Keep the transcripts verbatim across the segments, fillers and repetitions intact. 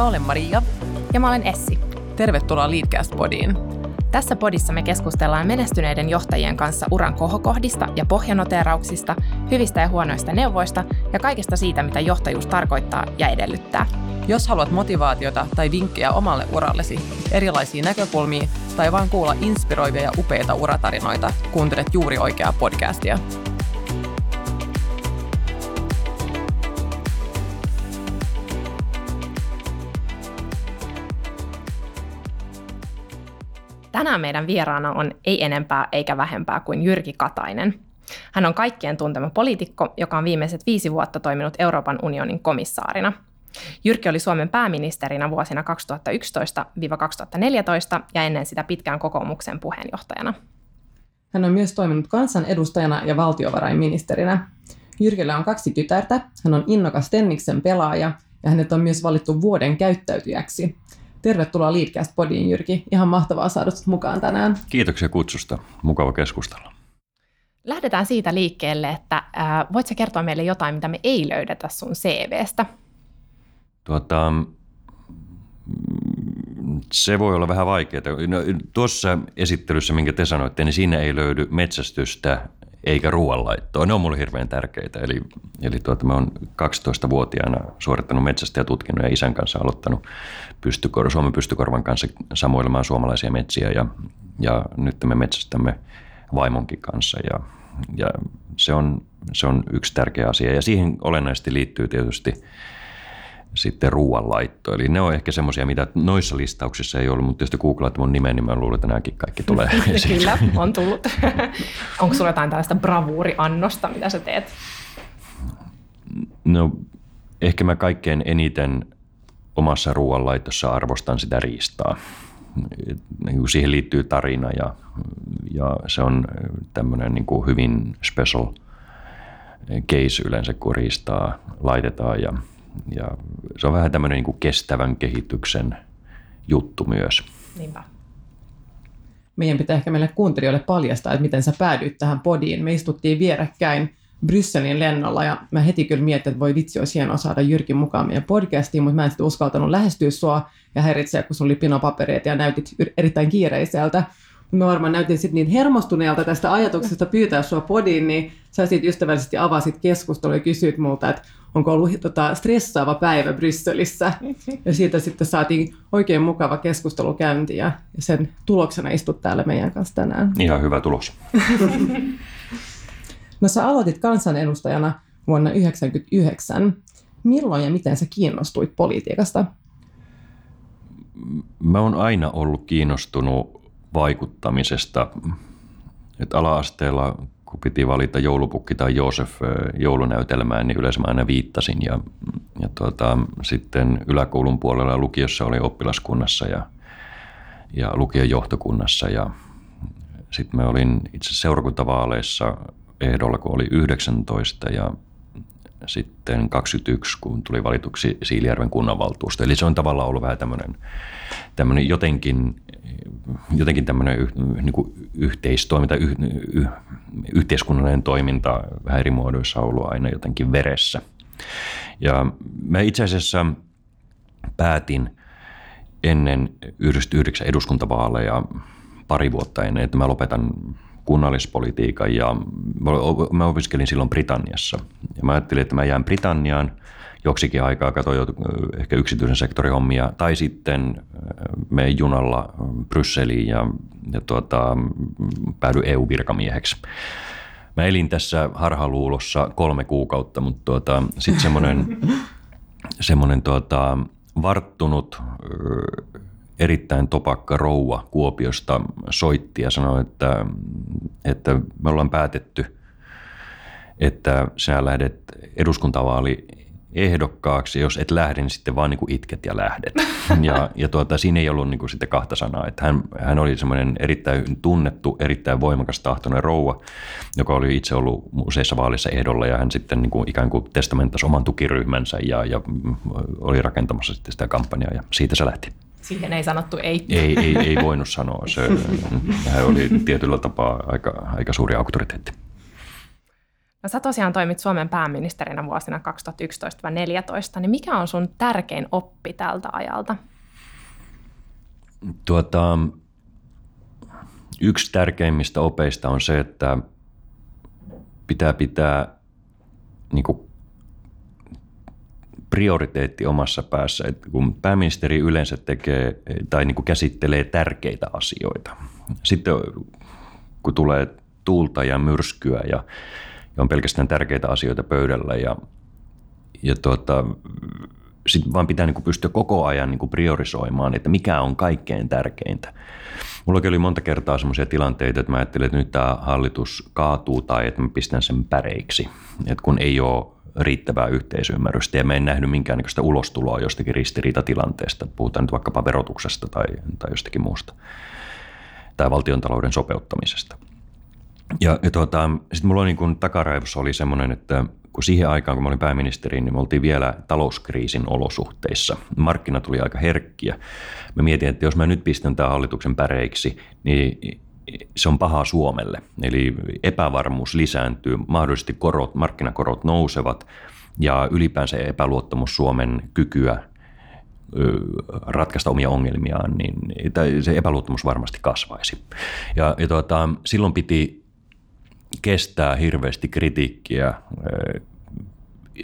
Mä olen Maria. Ja mä olen Essi. Tervetuloa Leadcast-podiin. Tässä podissa me keskustellaan menestyneiden johtajien kanssa uran kohokohdista ja pohjanoteerauksista, hyvistä ja huonoista neuvoista ja kaikesta siitä, mitä johtajuus tarkoittaa ja edellyttää. Jos haluat motivaatiota tai vinkkejä omalle urallesi, erilaisia näkökulmia tai vain kuulla inspiroivia ja upeita uratarinoita, kuuntelet juuri oikeaa podcastia. Tänään meidän vieraana on ei enempää eikä vähempää kuin Jyrki Katainen. Hän on kaikkien tuntema poliitikko, joka on viimeiset viisi vuotta toiminut Euroopan unionin komissaarina. Jyrki oli Suomen pääministerinä vuosina kaksituhattayksitoista–kaksituhattaneljätoista ja ennen sitä pitkään kokoomuksen puheenjohtajana. Hän on myös toiminut kansanedustajana ja valtiovarainministerinä. Jyrkillä on kaksi tytärtä, hän on innokas tenniksen pelaaja ja hänet on myös valittu vuoden käyttäytyjäksi. Tervetuloa Leadcast-podiin, Jyrki. Ihan mahtavaa saada sinut mukaan tänään. Kiitoksia kutsusta. Mukava keskustella. Lähdetään siitä liikkeelle, että äh, voit sä kertoa meille jotain, mitä me ei löydetä sun C V:stä? Tuota, se voi olla vähän vaikeaa. No, tuossa esittelyssä, minkä te sanoitte, niin siinä ei löydy metsästystä eikä ruoanlaittoa. Ne on mulle hirveän tärkeitä. Eli, eli tuota, mä oon kaksitoistavuotiaana suorittanut metsästäjätutkinnon ja isän kanssa aloittanut pystykor- Suomen pystykorvan kanssa samoilemaan suomalaisia metsiä. Ja, ja nyt me metsästämme vaimonkin kanssa. Ja, ja se on, se on yksi tärkeä asia. Ja siihen olennaisesti liittyy tietysti sitten ruoanlaitto. Eli ne on ehkä semmoisia, mitä noissa listauksissa ei ollut, mutta tietysti googlaat mun nimen, niin mä luulen, että nämäkin kaikki tulee esiin. Kyllä, on tullut. Onko sulla jotain tällaista bravuuriannosta, mitä sä teet? No, ehkä mä kaikkein eniten omassa ruoanlaitossa arvostan sitä riistaa. Siihen liittyy tarina ja, ja se on tämmöinen niin kuin hyvin special case yleensä, kun riistaa laitetaan ja Ja se on vähän tämmöinen niin kuin kestävän kehityksen juttu myös. Niinpä. Meidän pitää ehkä meille kuuntelijoille paljastaa, että miten sä päädyit tähän podiin. Me istuttiin vierekkäin Brysselin lennolla ja mä heti kyllä mietin, että voi vitsi, olisi hienoa saada Jyrkin mukaan meidän podcastiin, mutta mä en sitten uskaltanut lähestyä sua ja häiritseä, kun sulla oli pinopapereita ja näytit erittäin kiireiseltä. Mä varmaan näytin sitten niin hermostuneelta tästä ajatuksesta pyytää sua podiin, niin sä siitä ystävällisesti avasit keskustelua ja kysyit multa, että onko ollut tota, stressaava päivä Brysselissä. Ja siitä sitten saatiin oikein mukava keskustelu käyntiin ja sen tuloksena istut täällä meidän kanssa tänään. Ihan hyvä tulos. No sä aloitit kansanedustajana vuonna yhdeksänkymmentäyhdeksän. Milloin ja miten sä kiinnostuit politiikasta? Mä oon aina ollut kiinnostunut vaikuttamisesta. Et ala-asteella, kun piti valita joulupukki tai Joosef joulunäytelmään, niin yleensä mä aina viittasin. Ja, ja tuota, sitten yläkoulun puolella lukiossa oli oppilaskunnassa ja, ja lukion johtokunnassa. Ja sitten mä olin itse seurakuntavaaleissa ehdolla, kun oli yhdeksäntoista ja sitten kaksikymmentäyksi, kun tuli valituksi Siilijärven kunnanvaltuusto. Eli se on tavallaan ollut vähän tämmöinen, tämmöinen jotenkin, jotenkin tämmöinen yh, niin kuin yhteistoiminta, yh, yh, yhteiskunnallinen toiminta vähän eri muodoissa on ollut aina jotenkin veressä. Ja mä itse asiassa päätin ennen yhdeksänkymmentäyhdeksän eduskuntavaaleja pari vuotta ennen, että mä lopetan kunnallispolitiikan ja mä opiskelin silloin Britanniassa ja mä ajattelin, että mä jään Britanniaan joksikin aikaa, katsoin ehkä yksityisen sektorin hommia tai sitten menen junalla Brysseliin ja, ja tuota, päädyin E U-virkamieheksi. Mä elin tässä harhaluulossa kolme kuukautta, mutta tuota, sitten semmoinen semmonen tuota, varttunut erittäin topakka rouva Kuopiosta soitti ja sanoi, että, että me ollaan päätetty, että sinä lähdet eduskuntavaali ehdokkaaksi, jos et lähde, niin sitten vaan niin kuin itket ja lähdet. Ja, ja tuota, siinä ei ollut niin kuin sitten kahta sanaa. Että hän, hän oli semmoinen erittäin tunnettu, erittäin voimakas tahtoinen rouva, joka oli itse ollut useissa vaalissa ehdolla ja hän sitten niin kuin ikään kuin testamenttasi oman tukiryhmänsä ja, ja oli rakentamassa sitten sitä kampanjaa ja siitä se lähti. Siihen ei sanottu ei. Ei, ei, ei voinut sanoa. Se, hän oli tietyllä tapaa aika, aika suuri auktoriteetti. No sä tosiaan toimit Suomen pääministerinä vuosina kaksituhattayksitoista neljätoista, niin mikä on sun tärkein oppi tältä ajalta? Tuota, yksi tärkeimmistä opeista on se, että pitää pitää niin kuin prioriteetti omassa päässä. Että kun pääministeri yleensä tekee tai niin kuin käsittelee tärkeitä asioita. Sitten kun tulee tuulta ja myrskyä ja on pelkästään tärkeitä asioita pöydällä ja, ja tuota, sitten vaan pitää niinku pystyä koko ajan niinku priorisoimaan, että mikä on kaikkein tärkeintä. Mulla oli monta kertaa semmoisia tilanteita, että mä ajattelin, että nyt tämä hallitus kaatuu tai että mä pistän sen päreiksi, että kun ei ole riittävää yhteisymmärrystä ja mä en nähnyt minkäännäköistä ulostuloa jostakin ristiriitatilanteesta, puhutaan nyt vaikkapa verotuksesta tai, tai jostakin muusta tai valtiontalouden sopeuttamisesta. Ja, ja tuota, sitten mulla oli niin kuin takaraivossa oli semmoinen, että kun siihen aikaan, kun mä olin pääministeri, niin me oltiin vielä talouskriisin olosuhteissa. Markkinat oli aika herkkiä. Mä mietin, että jos mä nyt pistän tämän hallituksen päreiksi, niin se on pahaa Suomelle. Eli epävarmuus lisääntyy, mahdollisesti korot, markkinakorot nousevat ja ylipäänsä epäluottamus Suomen kykyä ratkaista omia ongelmiaan, niin se epäluottamus varmasti kasvaisi. Ja, ja tuota, silloin piti kestää hirveästi kritiikkiä,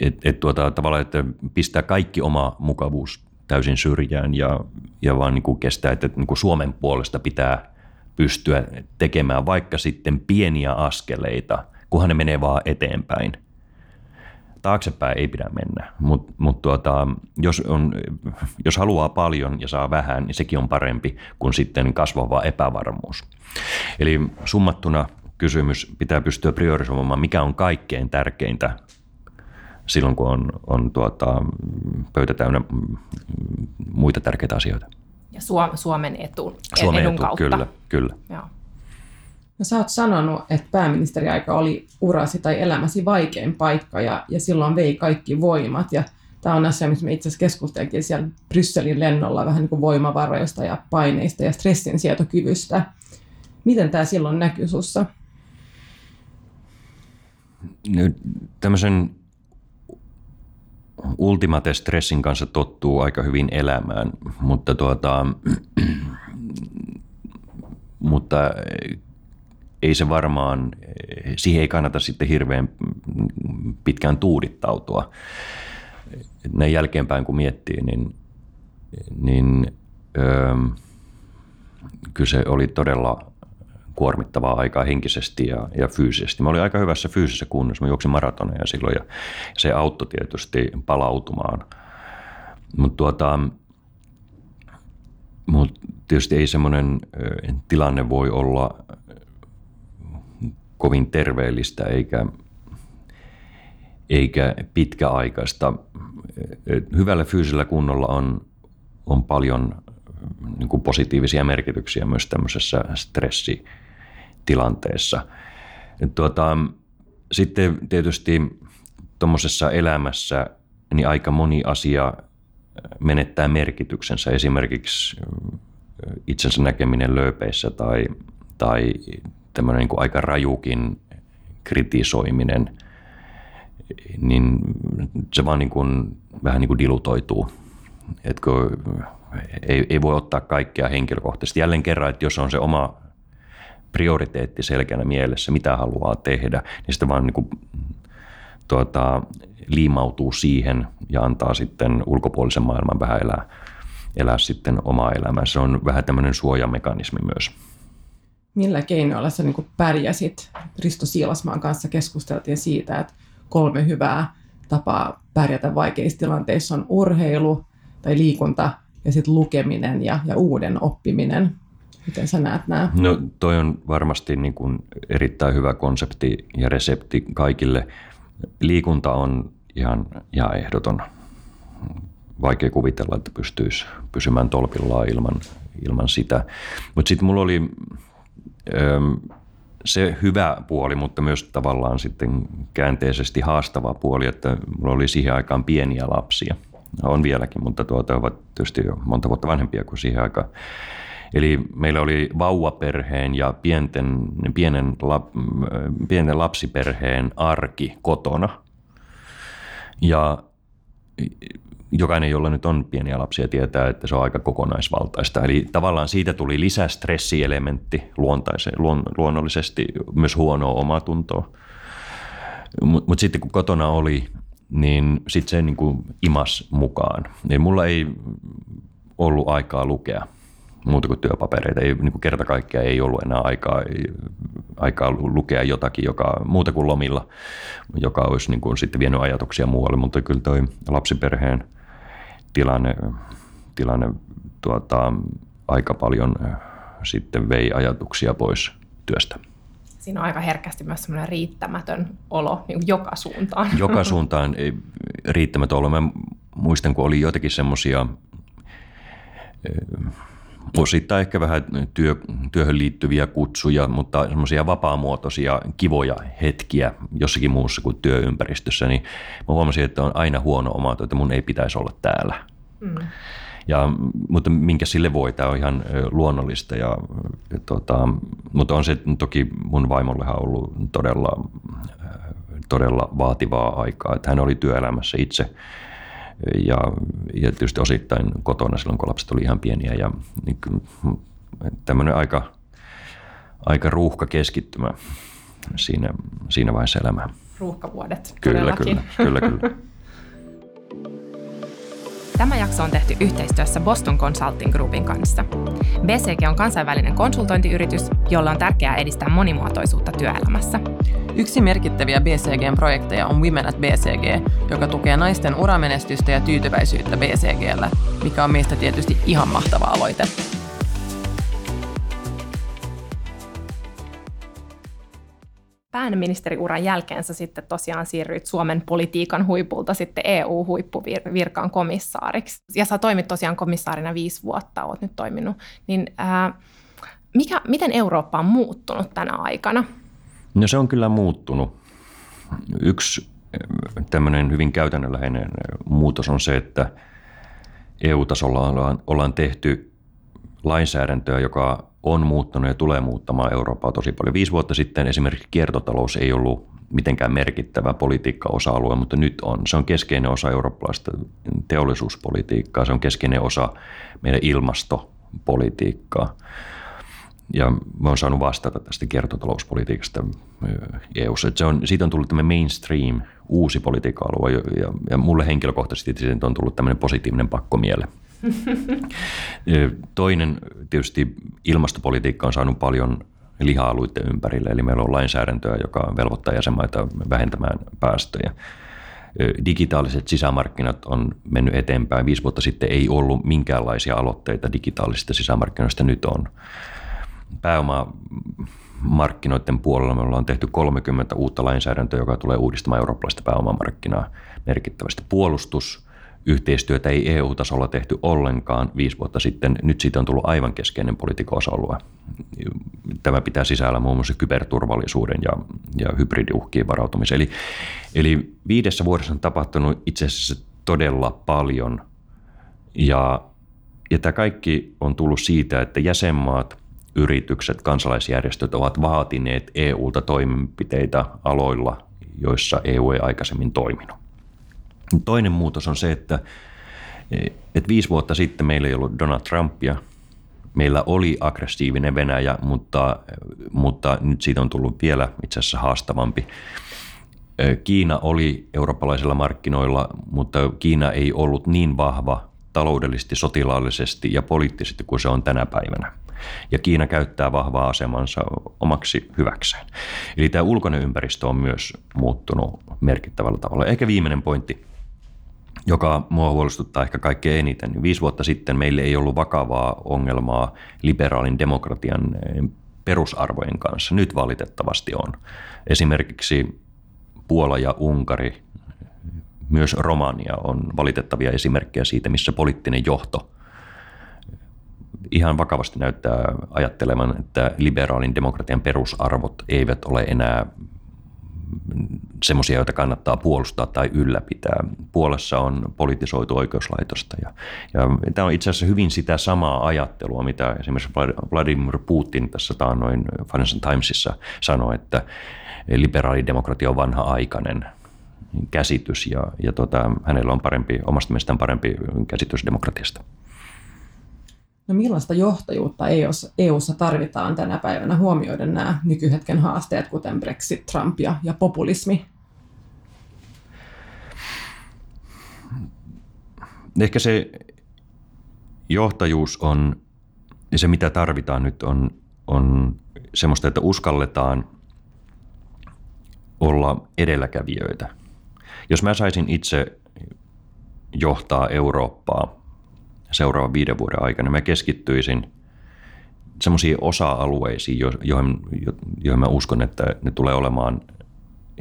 että et tuota, tavallaan, että pistää kaikki oma mukavuus täysin syrjään ja, ja vaan niin kuin kestää, että niin kuin Suomen puolesta pitää pystyä tekemään vaikka sitten pieniä askeleita, kunhan ne menee vaan eteenpäin. Taaksepäin ei pidä mennä, mutta mut tuota, jos, jos haluaa paljon ja saa vähän, niin sekin on parempi kuin sitten kasvava epävarmuus. Eli summattuna kysymys pitää pystyä priorisoimaan, mikä on kaikkein tärkeintä silloin, kun on, on tuota, pöytä täynnä muita tärkeitä asioita. Ja Suomen etu, Suomen edun etu, kautta. Kyllä, kyllä. Joo. No, sä oot sanonut, että pääministeriaika oli urasi tai elämäsi vaikein paikka ja, ja silloin vei kaikki voimat. Ja tämä on asia, missä me itse asiassa keskusteltiin siellä Brysselin lennolla vähän niin kuin voimavaroista ja paineista ja stressin sietokyvystä. Miten tämä silloin näkyy sussa? Tämmöisen ultimate-stressin kanssa tottuu aika hyvin elämään, mutta, tuota, mutta ei se varmaan, siihen ei kannata sitten hirveän pitkään tuudittautua. Näin jälkeenpäin kun miettii, niin, niin öö, kyllä se oli todella kuormittavaa aikaa henkisesti ja, ja fyysisesti. Mä olin aika hyvässä fyysisessä kunnossa. Mä juoksin maratoneja silloin ja se auttoi tietysti palautumaan. Mutta tuota, mut tietysti ei semmoinen tilanne voi olla kovin terveellistä eikä, eikä pitkäaikaista. Hyvällä fyysisellä kunnolla on, on paljon niin kuin positiivisia merkityksiä myös tämmöisessä stressitilanteessa. Tuota, sitten tietysti tuommoisessa elämässä niin aika moni asia menettää merkityksensä. Esimerkiksi itsensä näkeminen lööpeissä tai, tai tämmöinen niin kuin aika rajukin kritisoiminen, niin se vaan niin kuin, vähän niin kuin dilutoituu. Etkö Ei, ei voi ottaa kaikkea henkilökohtaisesti. Jälleen kerran, että jos on se oma prioriteetti selkeänä mielessä, mitä haluaa tehdä, niin sitten vaan niin kuin, tuota, liimautuu siihen ja antaa sitten ulkopuolisen maailman vähän elää, elää sitten omaa elämää. Se on vähän tämmöinen suojamekanismi myös. Millä keinoilla sä niin kuin pärjäsit? Risto Siilasmaan kanssa keskusteltiin siitä, että kolme hyvää tapaa pärjätä vaikeissa tilanteissa on urheilu tai liikunta, ja sitten lukeminen ja, ja uuden oppiminen. Miten sä näet nämä? No toi on varmasti niin kuin erittäin hyvä konsepti ja resepti kaikille. Liikunta on ihan, ihan ehdoton. Vaikea kuvitella, että pystyisi pysymään tolpillaan ilman, ilman sitä. Mutta sitten mulla oli öö, se hyvä puoli, mutta myös tavallaan sitten käänteisesti haastava puoli, että mulla oli siihen aikaan pieniä lapsia. On vieläkin, mutta tuota ovat tietysti jo monta vuotta vanhempia kuin siihen aikaan. Eli meillä oli vauvaperheen ja pienten, pienen, lap, pienten lapsiperheen arki kotona. Ja jokainen, jolla nyt on pieniä lapsia, tietää, että se on aika kokonaisvaltaista. Eli tavallaan siitä tuli lisää stressielementti luon, luonnollisesti, myös huonoa omatuntoa. Mutta mut sitten kun kotona oli, niin sitten se niinku imas mukaan. Eli mulla ei ollut aikaa lukea muuta kuin työpapereita. Ei, niinku kerta kaikkiaan ei ollut enää aikaa, aikaa lukea jotakin joka, muuta kuin lomilla, joka olisi niinku sitten vienyt ajatuksia muualle. Mutta kyllä toi lapsiperheen tilanne, tilanne tuota, aika paljon sitten vei ajatuksia pois työstä. Siinä on aika herkästi myös semmoinen riittämätön olo niin kuin joka suuntaan. Joka suuntaan riittämätön olo. Mä muistan, kun oli jotakin semmoisia osittain ehkä vähän työ, työhön liittyviä kutsuja, mutta semmoisia vapaamuotoisia kivoja hetkiä jossakin muussa kuin työympäristössä, niin mä huomasin, että on aina huono omatunto, että mun ei pitäisi olla täällä. Mm. Ja, mutta minkä sille voi, tämä on ihan luonnollista. Ja, ja tota, mutta on se toki mun vaimollehan ollut todella, todella vaativaa aikaa. Että hän oli työelämässä itse ja, ja tietysti osittain kotona silloin, kun lapset oli ihan pieniä. Ja niin, tämmöinen aika, aika ruuhka keskittymä siinä, siinä vaiheessa elämää. Ruuhkavuodet kyllä, kyllä, kyllä, kyllä. Tämä jakso on tehty yhteistyössä Boston Consulting Groupin kanssa. B C G on kansainvälinen konsultointiyritys, jolla on tärkeää edistää monimuotoisuutta työelämässä. Yksi merkittäviä B C G:n projekteja on Women at B C G, joka tukee naisten uramenestystä ja tyytyväisyyttä B C G:llä, mikä on meistä tietysti ihan mahtava aloite. Pääministeriuran jälkeen sä sitten tosiaan siirryit Suomen politiikan huipulta sitten E U-huippuvirkaan komissaariksi. Ja sä toimit tosiaan komissaarina viisi vuotta, oot nyt toiminut. Niin, ää, mikä, miten Eurooppa on muuttunut tänä aikana? No se on kyllä muuttunut. Yksi tämmöinen hyvin käytännönläheinen muutos on se, että E U-tasolla ollaan, ollaan tehty lainsäädäntöä, joka on muuttanut ja tulee muuttamaan Eurooppaa tosi paljon. Viisi vuotta sitten esimerkiksi kiertotalous ei ollut mitenkään merkittävä politiikka-osa-alue, mutta nyt on. Se on keskeinen osa eurooppalaista teollisuuspolitiikkaa, se on keskeinen osa meidän ilmastopolitiikkaa. Ja mä oon saanut vastata tästä kiertotalouspolitiikasta E U:ssa. Se on, siitä on tullut tämä mainstream, uusi politiikka-alue, ja, ja mulle henkilökohtaisesti siitä on tullut tämmöinen positiivinen pakkomielle. Toinen tietysti ilmastopolitiikka on saanut paljon liha-alueiden ympärille, eli meillä on lainsäädäntöä, joka velvoittaa jäsenmaita vähentämään päästöjä. Digitaaliset sisämarkkinat on mennyt eteenpäin. Viisi vuotta sitten ei ollut minkäänlaisia aloitteita digitaalisista sisämarkkinoista, nyt on. Pääomamarkkinoiden puolella me ollaan tehty kolmekymmentä uutta lainsäädäntöä, joka tulee uudistamaan eurooppalaista pääomamarkkinaa merkittävästi. Puolustus. Yhteistyötä ei E U-tasolla tehty ollenkaan viisi vuotta sitten. Nyt siitä on tullut aivan keskeinen politiikan osa-alue. Tämä pitää sisällä muun muassa kyberturvallisuuden ja, ja hybridiuhkiin varautumisen. Eli, eli viidessä vuodessa on tapahtunut itse asiassa todella paljon. Ja, ja tämä kaikki on tullut siitä, että jäsenmaat, yritykset, kansalaisjärjestöt ovat vaatineet E U:lta toimenpiteitä aloilla, joissa E U ei aikaisemmin toiminut. Toinen muutos on se, että, että viisi vuotta sitten meillä ei ollut Donald Trumpia. Meillä oli aggressiivinen Venäjä, mutta, mutta nyt siitä on tullut vielä itse asiassa haastavampi. Kiina oli eurooppalaisilla markkinoilla, mutta Kiina ei ollut niin vahva taloudellisesti, sotilaallisesti ja poliittisesti kuin se on tänä päivänä. Ja Kiina käyttää vahvaa asemansa omaksi hyväkseen. Eli tämä ulkoinen ympäristö on myös muuttunut merkittävällä tavalla. Ehkä viimeinen pointti, joka mua huolestuttaa ehkä kaikkein eniten. Viisi vuotta sitten meillä ei ollut vakavaa ongelmaa liberaalin demokratian perusarvojen kanssa. Nyt valitettavasti on. Esimerkiksi Puola ja Unkari, myös Romania on valitettavia esimerkkejä siitä, missä poliittinen johto ihan vakavasti näyttää ajattelevan, että liberaalin demokratian perusarvot eivät ole enää semmoisia, joita kannattaa puolustaa tai ylläpitää. Puolassa on politisoitu oikeuslaitosta. Ja, ja tämä on itse asiassa hyvin sitä samaa ajattelua, mitä esimerkiksi Vladimir Putin tässä taannoin Financial Timesissa sanoi, että liberaalidemokratia on vanha-aikainen käsitys ja, ja tota, hänellä on parempi, omasta mielestään parempi käsitys demokratiasta. No millaista johtajuutta E U:ssa tarvitaan tänä päivänä huomioiden nämä nykyhetken haasteet, kuten Brexit, Trump ja, ja populismi? Ehkä se johtajuus on, ja se mitä tarvitaan nyt on, on semmoista, että uskalletaan olla edelläkävijöitä. Jos mä saisin itse johtaa Eurooppaa seuraavan viiden vuoden aikana, mä keskittyisin semmoisiin osa-alueisiin, joihin, joihin mä uskon, että ne tulee olemaan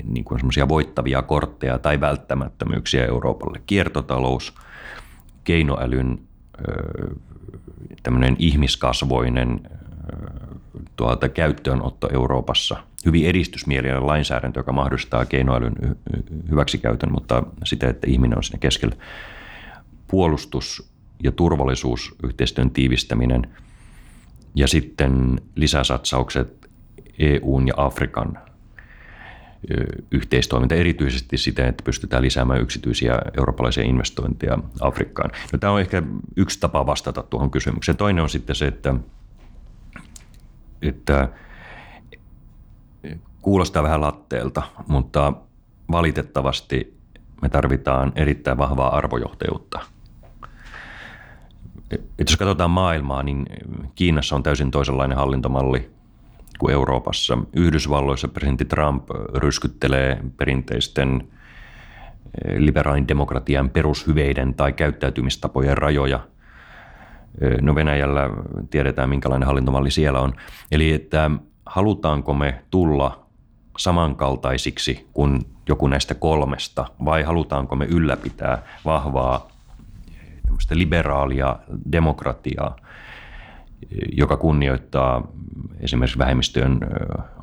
niin kuin semmoisia voittavia kortteja tai välttämättömyyksiä Euroopalle. Kiertotalous, keinoälyn tämmöinen ihmiskasvoinen tuota, käyttöönotto Euroopassa, hyvin edistysmielinen lainsäädäntö, joka mahdollistaa keinoälyn hyväksikäytön, mutta sitä, että ihminen on siinä keskellä. Puolustus ja turvallisuusyhteistyön tiivistäminen ja sitten lisäsatsaukset E U:n ja Afrikan yhteistoiminta, erityisesti sitä, että pystytään lisäämään yksityisiä eurooppalaisia investointeja Afrikkaan. No, tämä on ehkä yksi tapa vastata tuohon kysymykseen. Toinen on sitten se, että, että kuulostaa vähän latteelta, mutta valitettavasti me tarvitaan erittäin vahvaa arvojohtajuutta. Et jos katsotaan maailmaa, niin Kiinassa on täysin toisenlainen hallintomalli kuin Euroopassa. Yhdysvalloissa presidentti Trump ryskyttelee perinteisten liberaalin demokratian perushyveiden tai käyttäytymistapojen rajoja. No Venäjällä tiedetään, minkälainen hallintomalli siellä on. Eli että halutaanko me tulla samankaltaisiksi kuin joku näistä kolmesta vai halutaanko me ylläpitää vahvaa tämmöistä liberaalia demokratiaa, joka kunnioittaa esimerkiksi vähemmistöjen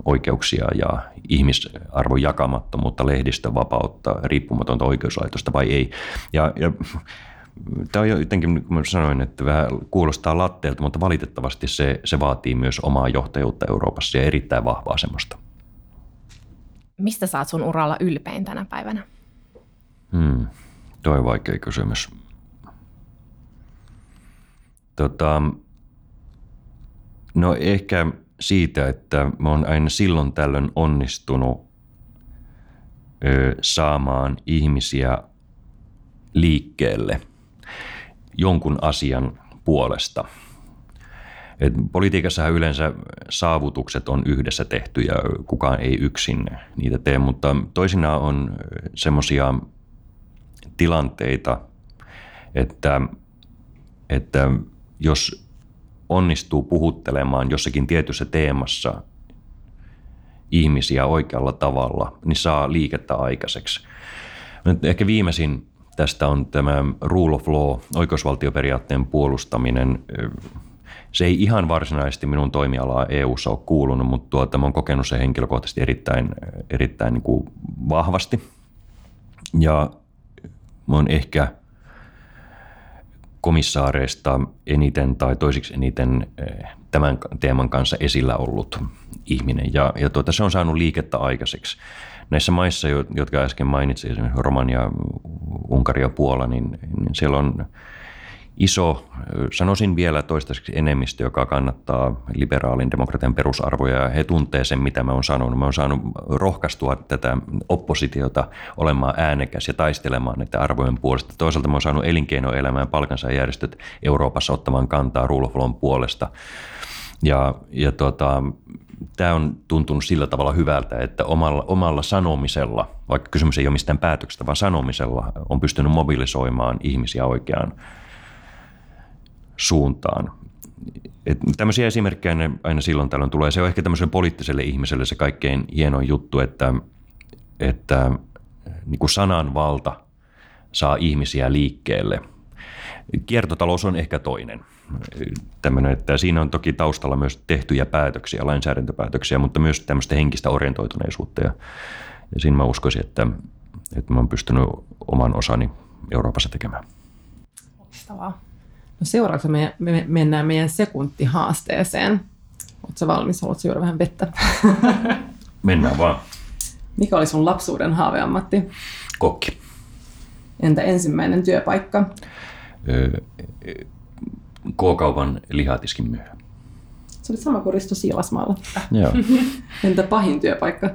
oikeuksia ja ihmisarvon jakamattomuutta, lehdistön vapautta, riippumatonta oikeuslaitosta vai ei. Ja, ja, tämä on jotenkin, kun sanoin, että vähän kuulostaa latteelta, mutta valitettavasti se, se vaatii myös omaa johtajuutta Euroopassa ja erittäin vahvaa semmoista. Mistä sä oot sun uralla ylpein tänä päivänä? Hmm, toi on vaikea kysymys. Tota, no ehkä siitä, että mä oon aina silloin tällöin onnistunut ö, saamaan ihmisiä liikkeelle jonkun asian puolesta. Et politiikassahan yleensä saavutukset on yhdessä tehty ja kukaan ei yksin niitä tee, mutta toisinaan on semmoisia tilanteita, että, että jos onnistuu puhuttelemaan jossakin tietyssä teemassa ihmisiä oikealla tavalla, niin saa liikettä aikaiseksi. Nyt ehkä viimeisin tästä on tämä rule of law, oikeusvaltioperiaatteen puolustaminen. Se ei ihan varsinaisesti minun toimialaa E U:ssa ole kuulunut, mutta tuota, mä oon kokenut sen henkilökohtaisesti erittäin, erittäin niin kuin vahvasti. Ja mä oon ehkä komissaareista eniten tai toisiksi eniten tämän teeman kanssa esillä ollut ihminen. Ja, ja tuota, se on saanut liikettä aikaiseksi. Näissä maissa, jotka äsken mainitsin, esimerkiksi Romania, Unkari ja Puola, niin, niin siellä on iso, sanoisin vielä toistaiseksi enemmistö, joka kannattaa liberaalin demokratian perusarvoja, ja he tuntee sen, mitä mä oon sanonut. Mä oon saanut rohkaistua tätä oppositiota olemaan äänekäs ja taistelemaan näitä arvojen puolesta. Toisaalta mä oon saanut elinkeinoelämään palkansaajärjestöt Euroopassa ottamaan kantaa rule of lawn puolesta. Ja, ja tota, tämä on tuntunut sillä tavalla hyvältä, että omalla, omalla sanomisella, vaikka kysymys ei ole mistään päätöksestä, vaan sanomisella on pystynyt mobilisoimaan ihmisiä oikeaan suuntaan. Et tämmöisiä esimerkkejä aina silloin tällöin tulee. Se on ehkä tämmöiselle poliittiselle ihmiselle se kaikkein hienoin juttu, että, että niin kuin sananvalta saa ihmisiä liikkeelle. Kiertotalous on ehkä toinen. Tämmönen, että siinä on toki taustalla myös tehtyjä päätöksiä, lainsäädäntöpäätöksiä, mutta myös tämmöistä henkistä orientoituneisuutta ja, Ja siinä mä uskoisin, että, että mä oon pystynyt oman osani Euroopassa tekemään. Loistavaa. No seuraavaksi me, me mennään meidän sekuntihaasteeseen. Ootko valmis? Haluatko juoda vähän vettä? Mennään vaan. Mikä oli sun lapsuuden haaveammatti? Kokki. Entä ensimmäinen työpaikka? Öö, K-kaupan lihatiskin myyjä. Se oli sama kuin Risto Siilasmaalla. Joo. Entä pahin työpaikka?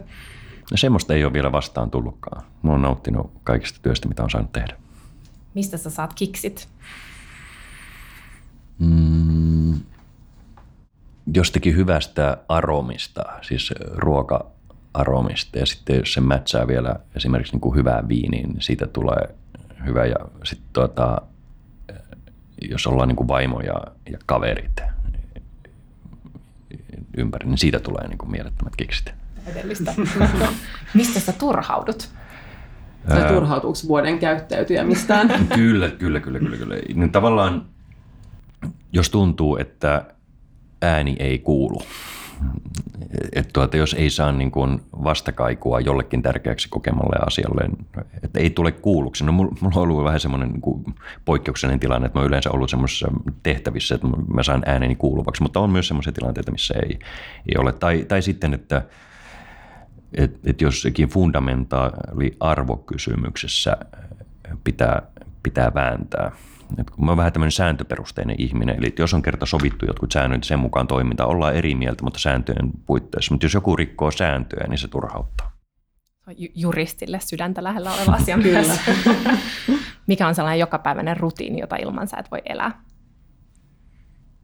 No semmoista ei ole vielä vastaan tullutkaan. Mä oon nauttinut kaikista työstä, mitä on saanut tehdä. Mistä sä saat kiksit? Mm, jostakin hyvästä aromista, siis ruoka-aromista. Ja sitten jos se mätsää vielä esimerkiksi niin kuin hyvää viiniä, niin siitä tulee hyvä. Ja sitten tuota, jos ollaan niin kuin vaimo ja, ja kaverit ympäri, niin siitä tulee niin kuin mielettömät kiksit. Edellistä. Mistä sä turhaudut? Tai Ää... turhautuuko vuoden käyttäytyjä mistään? Kyllä, kyllä, kyllä, kyllä, kyllä. No, tavallaan, jos tuntuu, että ääni ei kuulu, että tuota, jos ei saa niin kuin vastakaikua jollekin tärkeäksi kokemalle asialle, että ei tule kuulluksi. No, mulla on ollut vähän semmoinen niin kuin poikkeuksellinen tilanne, että mä oon yleensä ollut semmoisissa tehtävissä, että mä saan ääneni kuuluvaksi, mutta on myös semmoisia tilanteita, missä ei, ei ole. Tai, tai sitten, että et, et jossakin fundamentaali arvokysymyksessä pitää, pitää vääntää. Et kun mä oon vähän tämmöinen sääntöperusteinen ihminen, eli jos on kerta sovittu jotkut säännöt, sen mukaan toiminta, ollaan eri mieltä, mutta sääntöjen puitteissa. Mutta jos joku rikkoo sääntöjä, niin se turhauttaa. Ju- juristille sydäntä lähellä oleva asia myös. Mikä on sellainen jokapäiväinen rutiini, jota ilman sä et voi elää?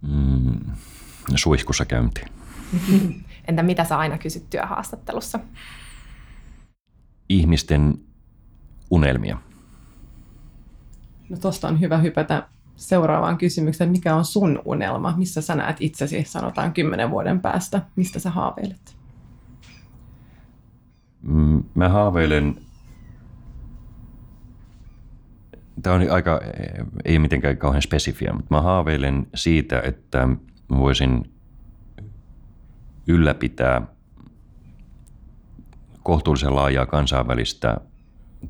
Mm, suihkussa käyntiin. Entä mitä sä aina kysyt työhaastattelussa? Ihmisten unelmia. No tuosta on hyvä hypätä seuraavaan kysymykseen. Mikä on sun unelma? Missä sä näet itsesi, sanotaan, kymmenen vuoden päästä? Mistä sä haaveilet? Mä haaveilen... Tämä on aika, ei mitenkään kauhean spesifiä, mutta mä haaveilen siitä, että voisin ylläpitää kohtuullisen laajaa kansainvälistä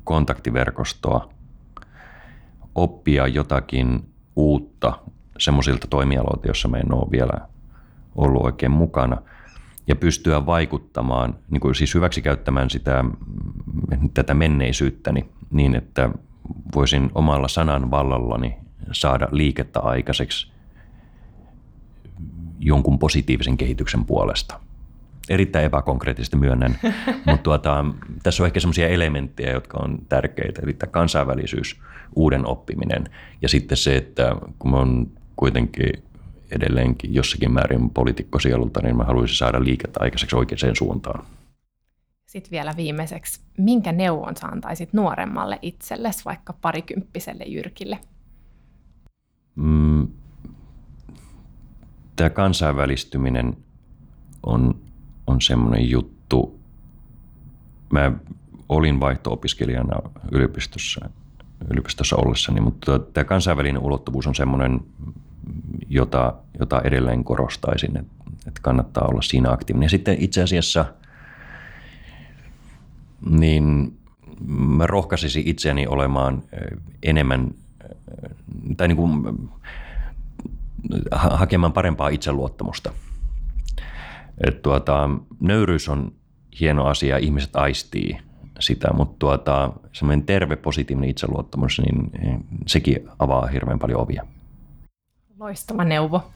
kontaktiverkostoa, oppia jotakin uutta semmoisilta toimialoilta, jossa mä en ole vielä ollut oikein mukana, ja pystyä vaikuttamaan, niin kuin siis hyväksikäyttämään sitä, tätä menneisyyttäni niin, että voisin omalla sananvallallani saada liikettä aikaiseksi jonkun positiivisen kehityksen puolesta. Erittäin epäkonkreettisesti myönnän, mutta tuota, tässä on ehkä sellaisia elementtejä, jotka on tärkeitä. Eli tämä kansainvälisyys, uuden oppiminen ja sitten se, että kun mä oon kuitenkin edelleenkin jossakin määrin poliitikko sielulta, niin mä haluaisin saada liikettä aikaiseksi oikeaan suuntaan. Sitten vielä viimeiseksi, minkä neuvon sä antaisit nuoremmalle itsellesi, vaikka parikymppiselle Jyrkille? Mm, tämä kansainvälistyminen on... on semmoinen juttu. Mä olin vaihto-opiskelijana yliopistossa, yliopistossa ollessani, mutta tämä kansainvälinen ulottuvuus on semmoinen, jota, jota edelleen korostaisin, että, että kannattaa olla siinä aktiivinen. Ja sitten itse asiassa niin mä rohkaisisin itseäni olemaan enemmän, tai niin kuin, hakemaan parempaa itseluottamusta. Et tuota, nöyryys on hieno asia, ihmiset aistii sitä, mutta tuota, semmoinen terve, positiivinen itseluottamus, niin sekin avaa hirveän paljon ovia. Loistava neuvo.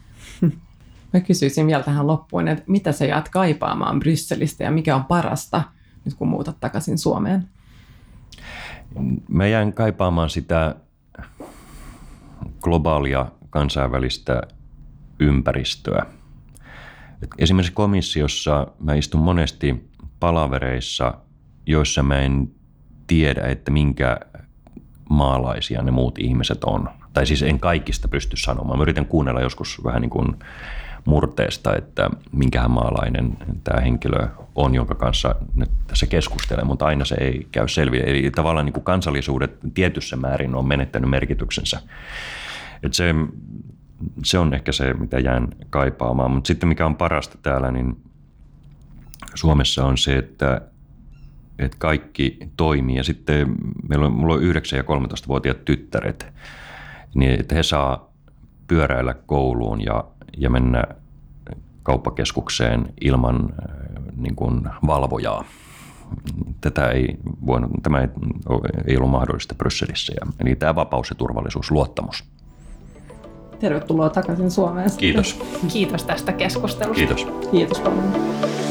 Mä kysyisin vielä tähän loppuun, että mitä sä jäät kaipaamaan Brysselistä ja mikä on parasta nyt kun muutat takaisin Suomeen? Mä jään kaipaamaan sitä globaalia kansainvälistä ympäristöä. Esimerkiksi komissiossa mä istun monesti palavereissa, joissa mä en tiedä, että minkä maalaisia ne muut ihmiset on. Tai siis en kaikista pysty sanomaan. Mä yritän kuunnella joskus vähän niin kuin murteesta, että minkähän maalainen tämä henkilö on, jonka kanssa nyt tässä keskustelee, mutta aina se ei käy selville. Eli tavallaan niin kuin kansallisuudet tietyssä määrin on menettänyt merkityksensä. Että se... Se on ehkä se, mitä jään kaipaamaan, mutta sitten mikä on parasta täällä, niin Suomessa on se, että että kaikki toimii. Ja sitten meillä on, mulla on yhdeksän- ja kolmetoistavuotiaat tyttäret, niin että he saa pyöräillä kouluun ja, ja mennä kauppakeskukseen ilman niin kuin valvojaa. Tätä ei voinut, tämä ei ollut mahdollista Brysselissä. Eli tämä vapaus ja turvallisuus, luottamus. Tervetuloa takaisin Suomeen. Kiitos. Kiitos tästä keskustelusta. Kiitos. Kiitos paljon.